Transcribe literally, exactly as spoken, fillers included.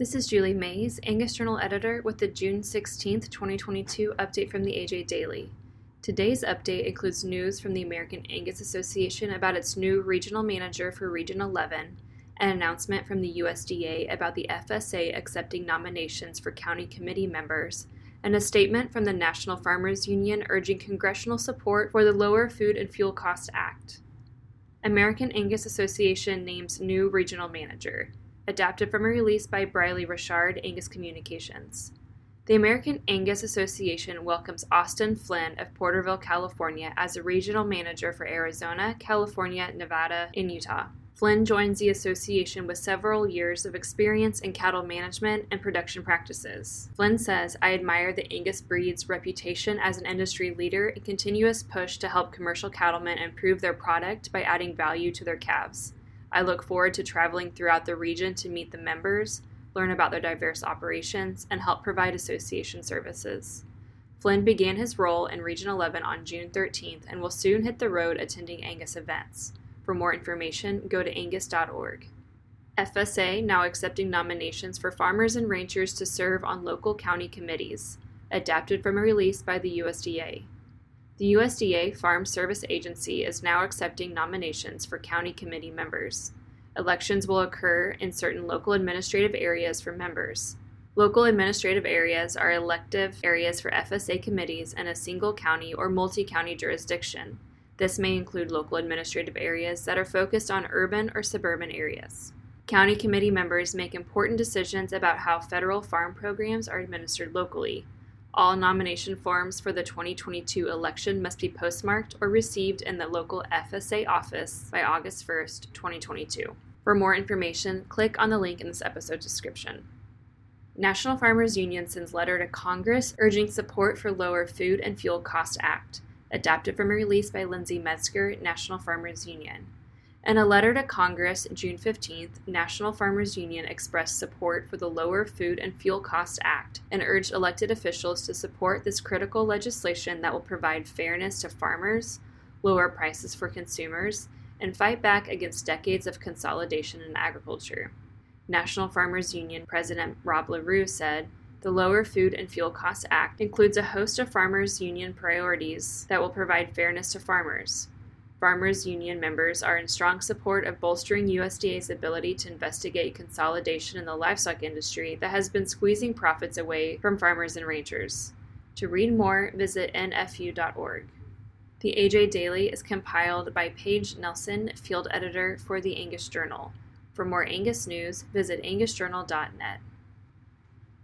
This is Julie Mays, Angus Journal Editor, with the June sixteenth, twenty twenty-two update from the A J Daily. Today's update includes news from the American Angus Association about its new regional manager for Region eleven, an announcement from the U S D A about the F S A accepting nominations for county committee members, and a statement from the National Farmers Union urging congressional support for the Lower Food and Fuel Cost Act. American Angus Association names new regional manager. Adapted from a release by Briley Richard, Angus Communications. The American Angus Association welcomes Austin Flynn of Porterville, California, as a regional manager for Arizona, California, Nevada, and Utah. Flynn joins the association with several years of experience in cattle management and production practices. Flynn says, "I admire the Angus breed's reputation as an industry leader and continuous push to help commercial cattlemen improve their product by adding value to their calves. I look forward to traveling throughout the region to meet the members, learn about their diverse operations, and help provide association services." Flynn began his role in Region eleven on June thirteenth and will soon hit the road attending Angus events. For more information, go to angus dot org. F S A now accepting nominations for farmers and ranchers to serve on local county committees. Adapted from a release by the U S D A. The U S D A Farm Service Agency is now accepting nominations for county committee members. Elections will occur in certain local administrative areas for members. Local administrative areas are elective areas for F S A committees in a single county or multi-county jurisdiction. This may include local administrative areas that are focused on urban or suburban areas. County committee members make important decisions about how federal farm programs are administered locally. All nomination forms for the twenty twenty-two election must be postmarked or received in the local F S A office by August first, twenty twenty-two. For more information, click on the link in this episode description. National Farmers Union sends letter to Congress urging support for Lower Food and Fuel Cost Act, adapted from a release by Lindsey Metzger, National Farmers Union. In a letter to Congress, June fifteenth, National Farmers Union expressed support for the Lower Food and Fuel Cost Act and urged elected officials to support this critical legislation that will provide fairness to farmers, lower prices for consumers, and fight back against decades of consolidation in agriculture. National Farmers Union President Rob LaRue said, "The Lower Food and Fuel Cost Act includes a host of farmers' union priorities that will provide fairness to farmers. Farmers Union members are in strong support of bolstering U S D A's ability to investigate consolidation in the livestock industry that has been squeezing profits away from farmers and ranchers." To read more, visit N F U dot org. The A J Daily is compiled by Paige Nelson, field editor for the Angus Journal. For more Angus news, visit angus journal dot net.